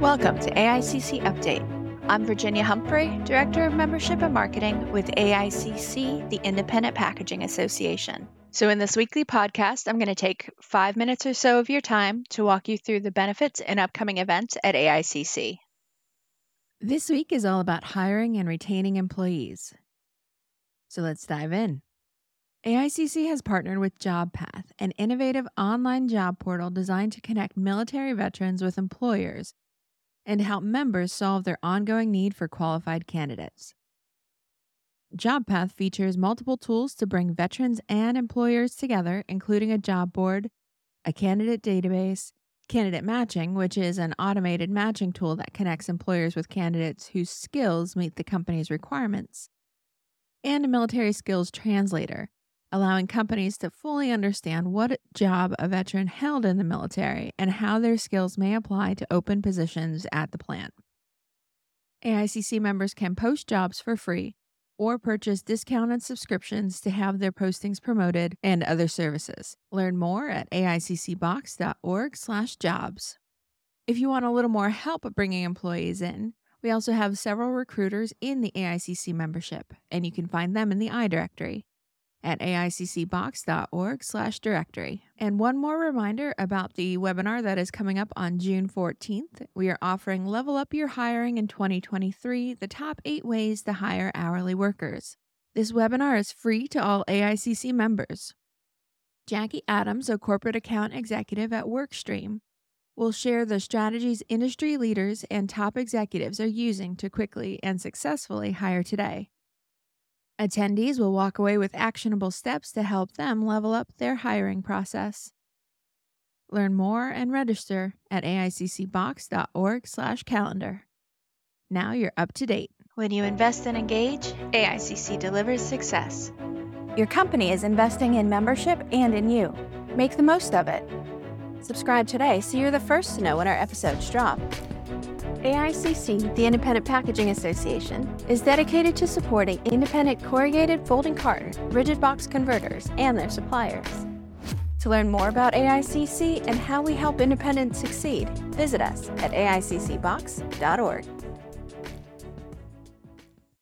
Welcome to AICC Update. I'm Virginia Humphrey, Director of Membership and Marketing with AICC, the Independent Packaging Association. So in this weekly podcast, I'm going to take 5 minutes or so of your time to walk you through the benefits and upcoming events at AICC. This week is all about hiring and retaining employees. So let's dive in. AICC has partnered with JobPath, an innovative online job portal designed to connect military veterans with employers and help members solve their ongoing need for qualified candidates. JobPath features multiple tools to bring veterans and employers together, including a job board, a candidate database, candidate matching, which is an automated matching tool that connects employers with candidates whose skills meet the company's requirements, and a military skills translator, allowing companies to fully understand what job a veteran held in the military and how their skills may apply to open positions at the plant. AICC members can post jobs for free or purchase discounted subscriptions to have their postings promoted and other services. Learn more at aiccbox.org/jobs. If you want a little more help bringing employees in, we also have several recruiters in the AICC membership, and you can find them in the iDirectory at aiccbox.org/directory. And one more reminder about the webinar that is coming up on June 14th. We are offering Level Up Your Hiring in 2023, the top 8 ways to hire hourly workers. This webinar is free to all AICC members. Jackie Adams, a corporate account executive at Workstream, will share the strategies industry leaders and top executives are using to quickly and successfully hire today. Attendees will walk away with actionable steps to help them level up their hiring process. Learn more and register at aiccbox.org/calendar. Now you're up to date. When you invest and engage, AICC delivers success. Your company is investing in membership and in you. Make the most of it. Subscribe today so you're the first to know when our episodes drop. AICC, the Independent Packaging Association, is dedicated to supporting independent corrugated folding carton, rigid box converters, and their suppliers. To learn more about AICC and how we help independents succeed, visit us at aiccbox.org.